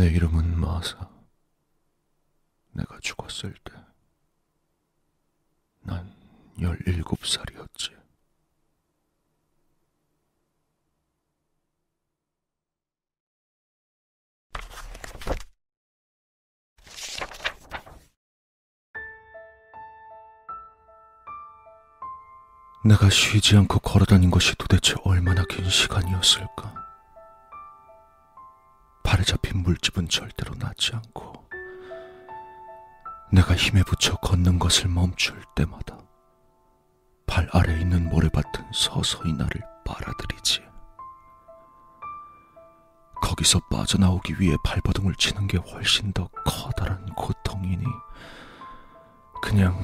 내 이름은 마사. 내가 죽었을 때 난 17살이었지. 내가 쉬지 않고 걸어다닌 것이 도대체 얼마나 긴 시간이었을까? 발에 잡힌 물집은 절대로 낫지 않고 내가 힘에 부쳐 걷는 것을 멈출 때마다 발 아래 있는 모래밭은 서서히 나를 빨아들이지. 거기서 빠져나오기 위해 발버둥을 치는 게 훨씬 더 커다란 고통이니 그냥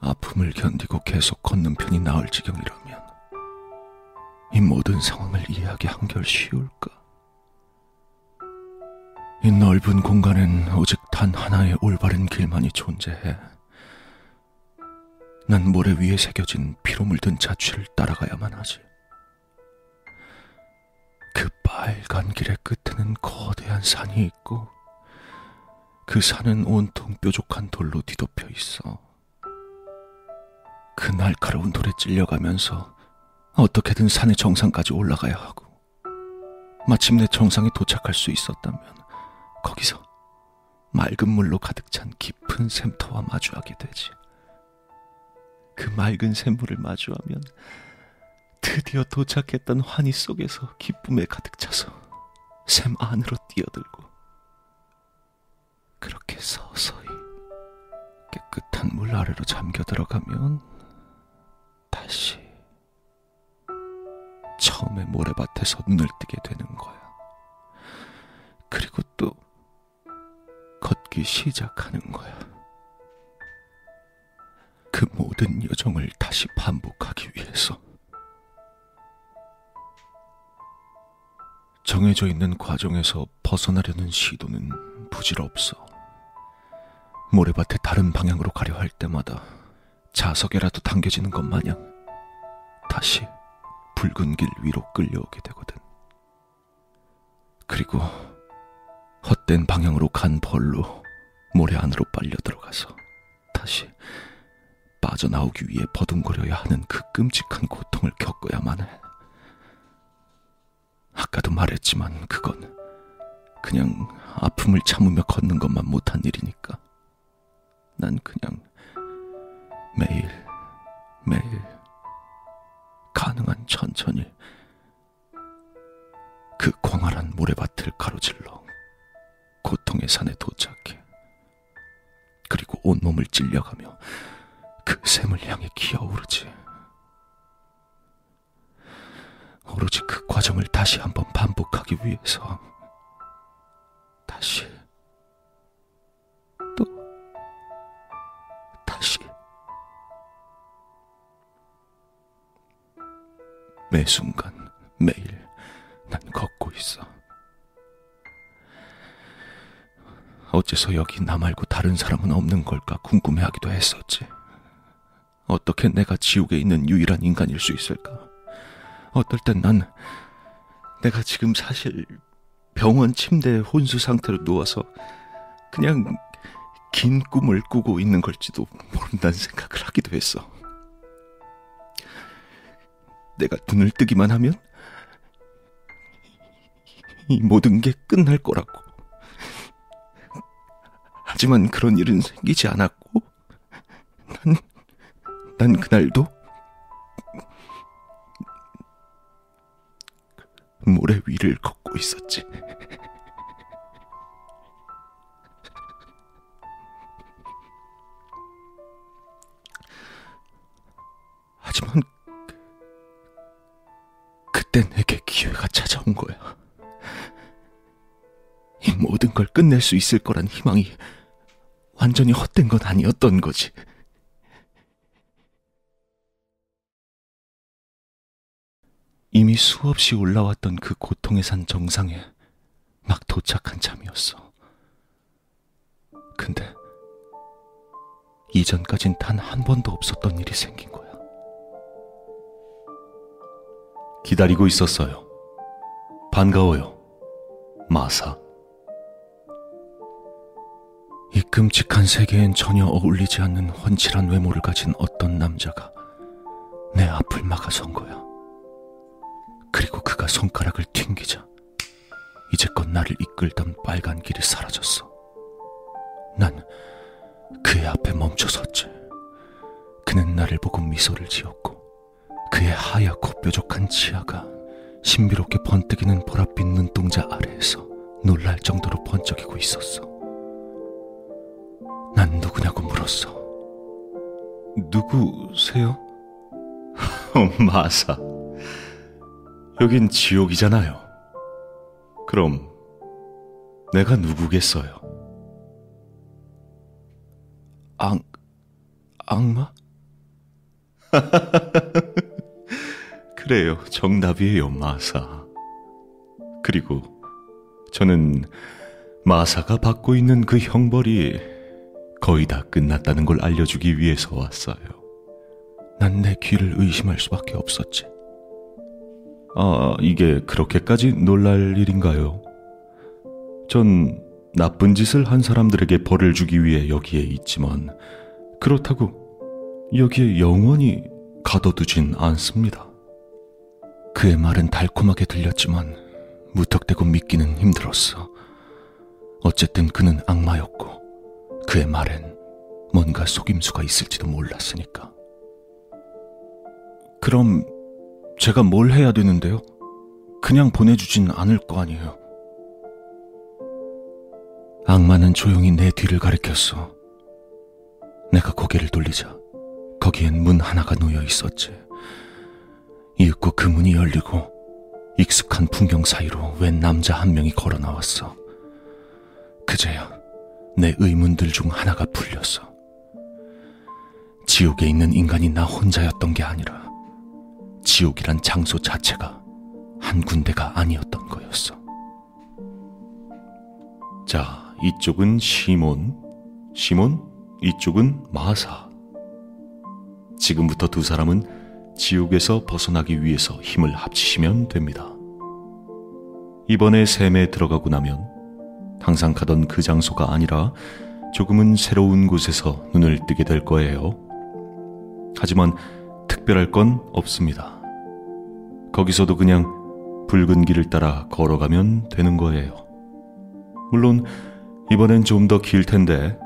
아픔을 견디고 계속 걷는 편이 나을 지경이라면 이 모든 상황을 이해하기 한결 쉬울까? 이 넓은 공간엔 오직 단 하나의 올바른 길만이 존재해. 난 모래 위에 새겨진 피로 물든 자취를 따라가야만 하지. 그 빨간 길의 끝에는 거대한 산이 있고 그 산은 온통 뾰족한 돌로 뒤덮여 있어. 그 날카로운 돌에 찔려가면서 어떻게든 산의 정상까지 올라가야 하고 마침내 정상에 도착할 수 있었다면 거기서 맑은 물로 가득 찬 깊은 샘터와 마주하게 되지. 그 맑은 샘물을 마주하면 드디어 도착했던 환희 속에서 기쁨에 가득 차서 샘 안으로 뛰어들고 그렇게 서서히 깨끗한 물 아래로 잠겨 들어가면 다시 처음에 모래밭에서 눈을 뜨게 되는 거야. 그리고 또 걷기 시작하는 거야. 그 모든 여정을 다시 반복하기 위해서 정해져 있는 과정에서 벗어나려는 시도는 부질없어. 모래밭의 다른 방향으로 가려 할 때마다 자석에라도 당겨지는 것 마냥 다시 붉은 길 위로 끌려오게 되거든. 그리고 헛된 방향으로 간 벌로 모래 안으로 빨려 들어가서 다시 빠져나오기 위해 버둥거려야 하는 그 끔찍한 고통을 겪어야만 해. 아까도 말했지만 그건 그냥 아픔을 참으며 걷는 것만 못한 일이니까 난 그냥 매일 가능한 천천히 그 광활한 모래밭을 가로질러 고통의 산에 도착해. 그리고 온몸을 찔려가며 그 샘을 향해 기어오르지. 오로지 그 과정을 다시 한번 반복하기 위해서 다시 매 순간 매일 난 걷고 있어. 어째서 여기 나 말고 다른 사람은 없는 걸까 궁금해하기도 했었지. 어떻게 내가 지옥에 있는 유일한 인간일 수 있을까? 어떨 땐 난 내가 지금 사실 병원 침대에 혼수 상태로 누워서 그냥 긴 꿈을 꾸고 있는 걸지도 모른다는 생각을 하기도 했어. 내가 눈을 뜨기만 하면 이 모든 게 끝날 거라고. 하지만 그런 일은 생기지 않았고 난 그날도 모래 위를 걷고 있었지. 하지만 그때 내게 기회가 찾아온 거야. 이 모든 걸 끝낼 수 있을 거란 희망이 완전히 헛된 건 아니었던 거지. 이미 수없이 올라왔던 그 고통의 산 정상에 막 도착한 참이었어. 근데 이전까진 단 한 번도 없었던 일이 생긴 거야. 기다리고 있었어요. 반가워요, 마사. 이 끔찍한 세계엔 전혀 어울리지 않는 훤칠한 외모를 가진 어떤 남자가 내 앞을 막아선 거야. 그리고 그가 손가락을 튕기자 이제껏 나를 이끌던 빨간 길이 사라졌어. 난 그의 앞에 멈춰섰지. 그는 나를 보고 미소를 지었고 그의 하얗고 뾰족한 치아가 신비롭게 번뜩이는 보랏빛 눈동자 아래에서 놀랄 정도로 번쩍이고 있었어. 난 누구냐고 물었어. 누구세요? 마사, 여긴 지옥이잖아요. 그럼 내가 누구겠어요? 악마? 그래요, 정답이에요, 마사. 그리고 저는 마사가 받고 있는 그 형벌이 거의 다 끝났다는 걸 알려주기 위해서 왔어요. 난 내 귀를 의심할 수밖에 없었지. 아, 이게 그렇게까지 놀랄 일인가요? 전 나쁜 짓을 한 사람들에게 벌을 주기 위해 여기에 있지만 그렇다고 여기에 영원히 가둬두진 않습니다. 그의 말은 달콤하게 들렸지만 무턱대고 믿기는 힘들었어. 어쨌든 그는 악마였고 그의 말엔 뭔가 속임수가 있을지도 몰랐으니까. 그럼 제가 뭘 해야 되는데요? 그냥 보내주진 않을 거 아니에요. 악마는 조용히 내 뒤를 가리켰어. 내가 고개를 돌리자 거기엔 문 하나가 놓여 있었지. 이윽고 그 문이 열리고 익숙한 풍경 사이로 웬 남자 한 명이 걸어 나왔어. 그제야 내 의문들 중 하나가 풀렸어. 지옥에 있는 인간이 나 혼자였던 게 아니라 지옥이란 장소 자체가 한 군데가 아니었던 거였어. 자, 이쪽은 시몬, 이쪽은 마사. 지금부터 두 사람은 지옥에서 벗어나기 위해서 힘을 합치시면 됩니다. 이번에 셈에 들어가고 나면 항상 가던 그 장소가 아니라 조금은 새로운 곳에서 눈을 뜨게 될 거예요. 하지만 특별할 건 없습니다. 거기서도 그냥 붉은 길을 따라 걸어가면 되는 거예요. 물론 이번엔 좀 더 길 텐데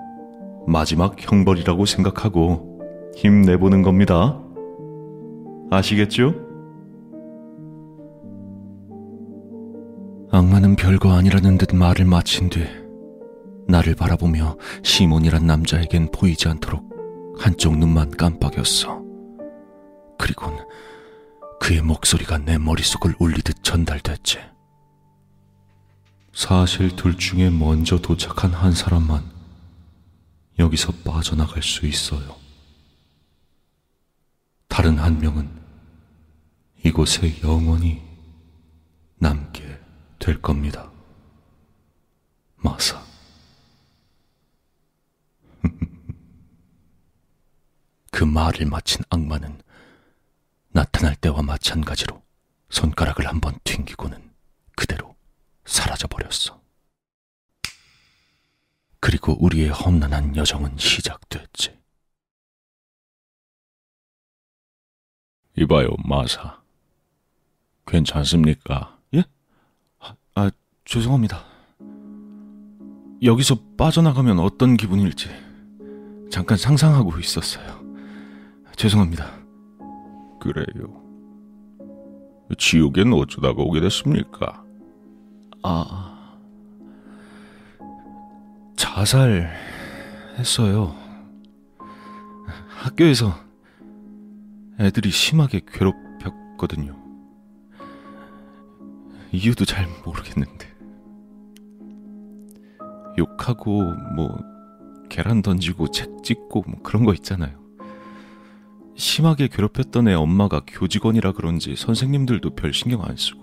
마지막 형벌이라고 생각하고 힘내보는 겁니다. 아시겠죠? 악마는 별거 아니라는 듯 말을 마친 뒤 나를 바라보며 시몬이란 남자에겐 보이지 않도록 한쪽 눈만 깜빡였어. 그리곤 그의 목소리가 내 머릿속을 울리듯 전달됐지. 사실 둘 중에 먼저 도착한 한 사람만 여기서 빠져나갈 수 있어요. 다른 한 명은 이곳에 영원히 남게 될 겁니다. 마사. 그 말을 마친 악마는 나타날 때와 마찬가지로 손가락을 한번 튕기고는 그대로 사라져버렸어. 그리고 우리의 험난한 여정은 시작됐지. 이봐요, 마사. 괜찮습니까? 예? 아, 죄송합니다. 여기서 빠져나가면 어떤 기분일지 잠깐 상상하고 있었어요. 죄송합니다. 그래요. 지옥엔 어쩌다가 오게 됐습니까? 아, 자살했어요. 학교에서 애들이 심하게 괴롭혔거든요. 이유도 잘 모르겠는데 욕하고 뭐 계란 던지고 책 찍고 뭐 그런 거 있잖아요. 심하게 괴롭혔던 애 엄마가 교직원이라 그런지 선생님들도 별 신경 안 쓰고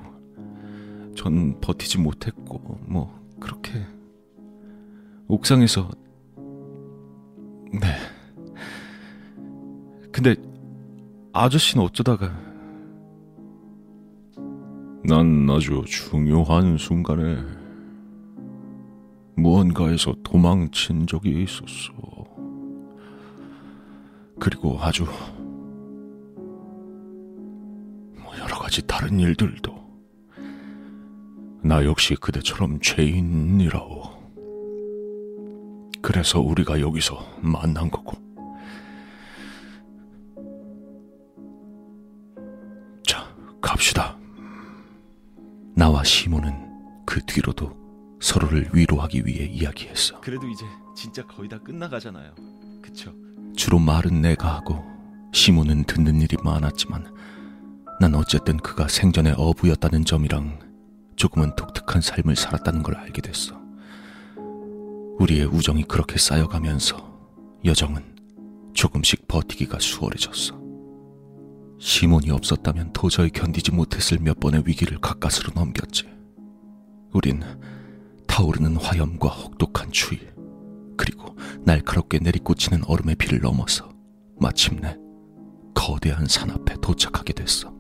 전 버티지 못했고 뭐 그렇게 옥상에서. 네. 근데 아저씨는 어쩌다가? 난 아주 중요한 순간에 무언가에서 도망친 적이 있었어. 그리고 아주 여러가지 다른 일들도. 나 역시 그대처럼 죄인이라오. 그래서 우리가 여기서 만난 거고. 자, 갑시다. 나와 시몬은 그 뒤로도 서로를 위로하기 위해 이야기했어. 그래도 이제 진짜 거의 다 끝나가잖아요. 그쵸? 주로 말은 내가 하고 시몬은 듣는 일이 많았지만 난 어쨌든 그가 생전에 어부였다는 점이랑 조금은 독특한 삶을 살았다는 걸 알게 됐어. 우리의 우정이 그렇게 쌓여가면서 여정은 조금씩 버티기가 수월해졌어. 시몬이 없었다면 도저히 견디지 못했을 몇 번의 위기를 가까스로 넘겼지. 우린 타오르는 화염과 혹독한 추위, 그리고 날카롭게 내리꽂히는 얼음의 비를 넘어서 마침내 거대한 산 앞에 도착하게 됐어.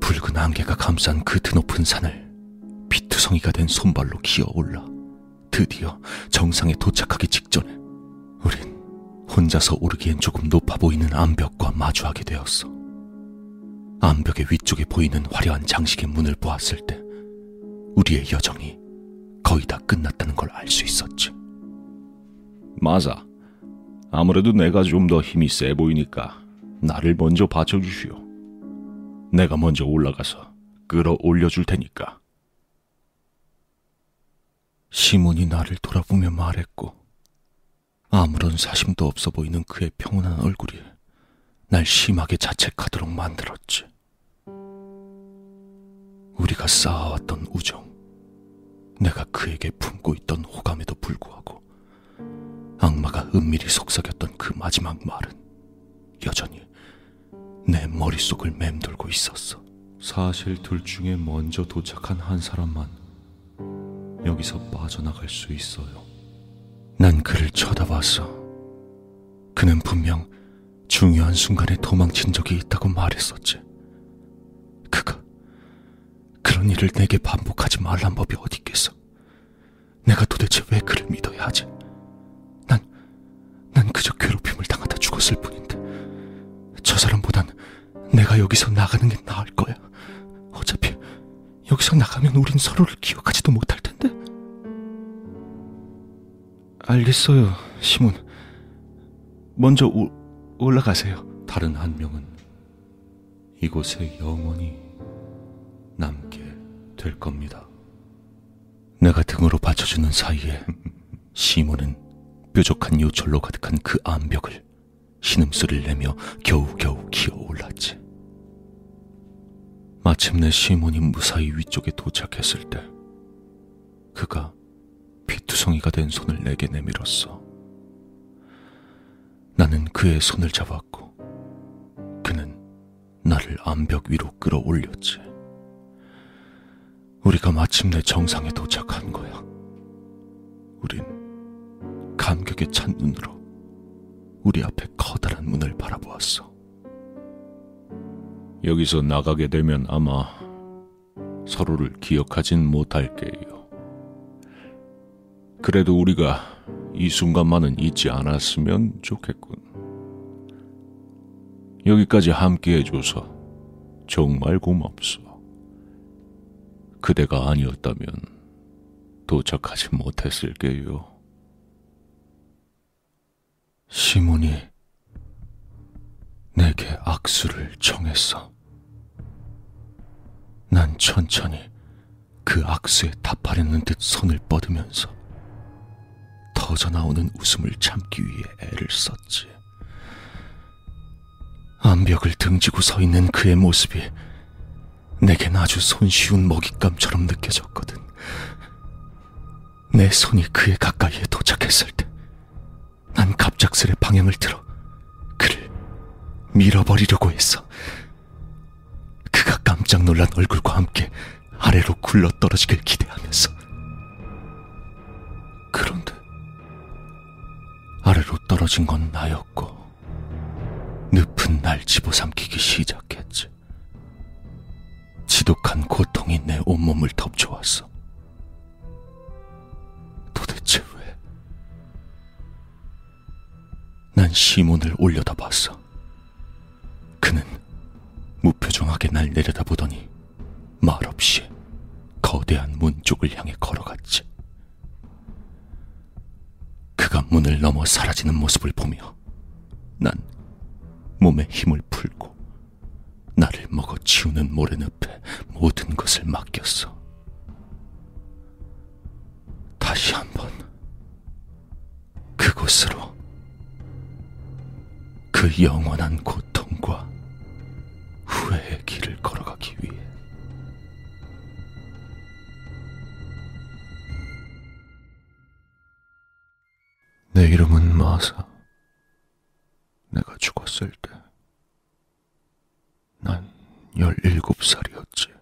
붉은 안개가 감싼 그 드높은 산을 피투성이가 된 손발로 기어올라 드디어 정상에 도착하기 직전에 우린 혼자서 오르기엔 조금 높아 보이는 암벽과 마주하게 되었어. 암벽의 위쪽에 보이는 화려한 장식의 문을 보았을 때 우리의 여정이 거의 다 끝났다는 걸 알 수 있었지. 마사, 아무래도 내가 좀 더 힘이 세 보이니까 나를 먼저 받쳐주시오. 내가 먼저 올라가서 끌어올려줄 테니까. 시몬이 나를 돌아보며 말했고 아무런 사심도 없어 보이는 그의 평온한 얼굴이 날 심하게 자책하도록 만들었지. 우리가 쌓아왔던 우정, 내가 그에게 품고 있던 호감에도 불구하고 악마가 은밀히 속삭였던 그 마지막 말은 여전히 내 머릿속을 맴돌고 있었어. 사실 둘 중에 먼저 도착한 한 사람만 여기서 빠져나갈 수 있어요. 난 그를 쳐다봤어. 그는 분명 중요한 순간에 도망친 적이 있다고 말했었지. 그가 그런 일을 내게 반복하지 말란 법이 어디 있겠어. 내가 도대체 왜 그를 믿어야 하지? 난 그저 괴롭힘을 당하다 죽었을 뿐인데 저 사람보단 내가 여기서 나가는 게 나을 거야. 어차피 여기서 나가면 우린 서로를 기억하지도 못할 텐데. 알겠어요, 시몬. 먼저 올라가세요. 다른 한 명은 이곳에 영원히 남게 될 겁니다. 내가 등으로 받쳐주는 사이에 시몬은 뾰족한 요철로 가득한 그 암벽을 신음소리를 내며 겨우겨우 기어올랐지. 마침내 시몬이 무사히 위쪽에 도착했을 때 그가 피투성이가 된 손을 내게 내밀었어. 나는 그의 손을 잡았고 그는 나를 암벽 위로 끌어올렸지. 우리가 마침내 정상에 도착한 거야. 우린 감격에 찬 눈으로 우리 앞에 커다란 문을 바라보았어. 여기서 나가게 되면 아마 서로를 기억하진 못할 게요. 그래도 우리가 이 순간만은 잊지 않았으면 좋겠군. 여기까지 함께해줘서 정말 고맙소. 그대가 아니었다면 도착하지 못했을 게요. 시몬이 내게 악수를 청했어. 난 천천히 그 악수에 답하려는 듯 손을 뻗으면서 터져나오는 웃음을 참기 위해 애를 썼지. 암벽을 등지고 서 있는 그의 모습이 내겐 아주 손쉬운 먹잇감처럼 느껴졌거든. 내 손이 그의 가까이에 도착했을 때 난 갑작스레 방향을 틀어 그를 밀어버리려고 했어. 그가 깜짝 놀란 얼굴과 함께 아래로 굴러떨어지길 기대하면서. 그런데 아래로 떨어진 건 나였고 늪은 날 집어삼키기 시작했지. 지독한 고통이 내 온몸을 덮쳐왔어. 난 시몬을 올려다봤어. 그는 무표정하게 날 내려다보더니 말없이 거대한 문 쪽을 향해 걸어갔지. 그가 문을 넘어 사라지는 모습을 보며 난 몸에 힘을 풀고 나를 먹어치우는 모래늪에 모든 것을 맡겼어. 다시 한번 그곳으로, 그 영원한 고통과 후회의 길을 걸어가기 위해. 내 이름은 마사. 내가 죽었을 때 난 17살이었지.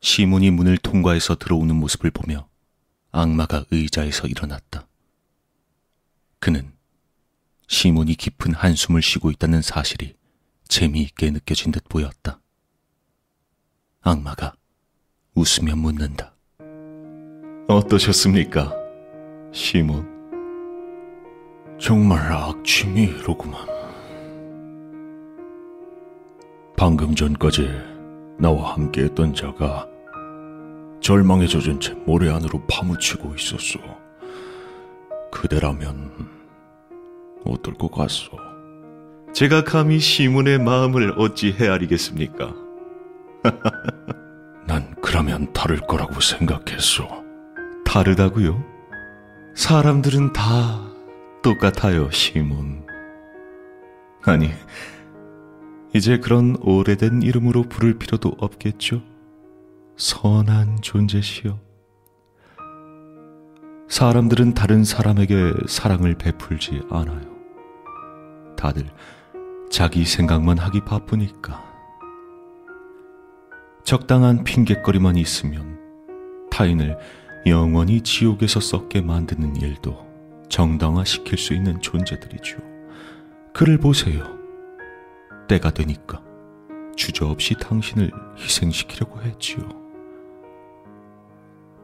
시몬이 문을 통과해서 들어오는 모습을 보며 악마가 의자에서 일어났다. 그는 시몬이 깊은 한숨을 쉬고 있다는 사실이 재미있게 느껴진 듯 보였다. 악마가 웃으며 묻는다. 어떠셨습니까, 시몬? 정말 악취미로구만. 방금 전까지 나와 함께했던 자가 절망에 젖은 채 모래 안으로 파묻히고 있었소. 그대라면 어떨 것 같소? 제가 감히 시몬의 마음을 어찌 헤아리겠습니까? 난 그러면 다를 거라고 생각했소. 다르다고요? 사람들은 다 똑같아요, 시몬. 아니, 이제 그런 오래된 이름으로 부를 필요도 없겠죠? 선한 존재시여. 사람들은 다른 사람에게 사랑을 베풀지 않아요. 다들 자기 생각만 하기 바쁘니까. 적당한 핑계거리만 있으면 타인을 영원히 지옥에서 썩게 만드는 일도 정당화시킬 수 있는 존재들이죠. 그를 보세요. 때가 되니까 주저없이 당신을 희생시키려고 했지요.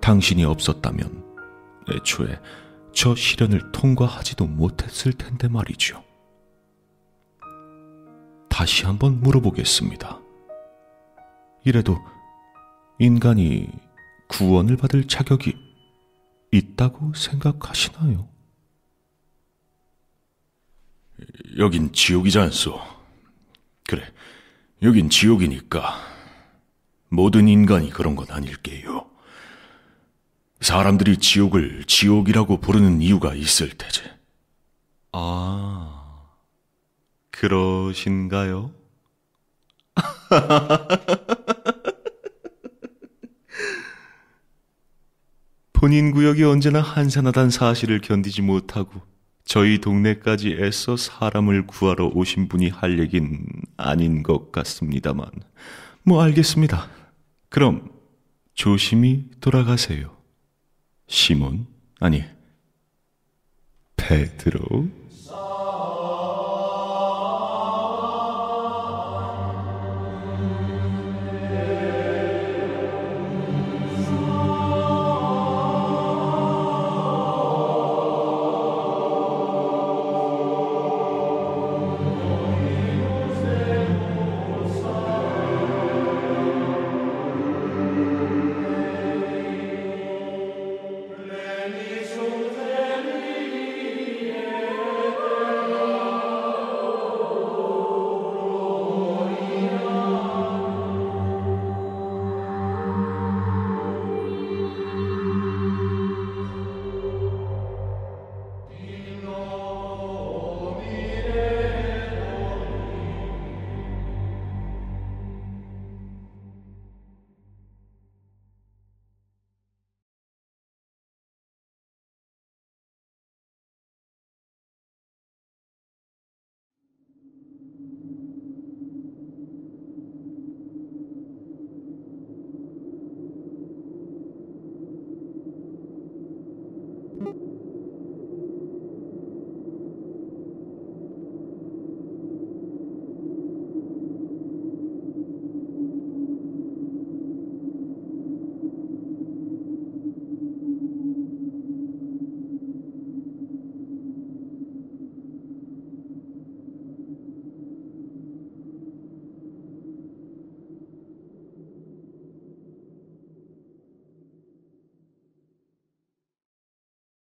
당신이 없었다면 애초에 저 시련을 통과하지도 못했을 텐데 말이죠. 다시 한번 물어보겠습니다. 이래도 인간이 구원을 받을 자격이 있다고 생각하시나요? 여긴 지옥이지 않소? 그래, 여긴 지옥이니까. 모든 인간이 그런 건 아닐게요. 사람들이 지옥을 지옥이라고 부르는 이유가 있을 테지. 아, 그러신가요? 본인 구역이 언제나 한산하단 사실을 견디지 못하고 저희 동네까지 애써 사람을 구하러 오신 분이 할 얘긴 아닌 것 같습니다만. 뭐 알겠습니다. 그럼 조심히 돌아가세요. 시몬, 아니, 페드로.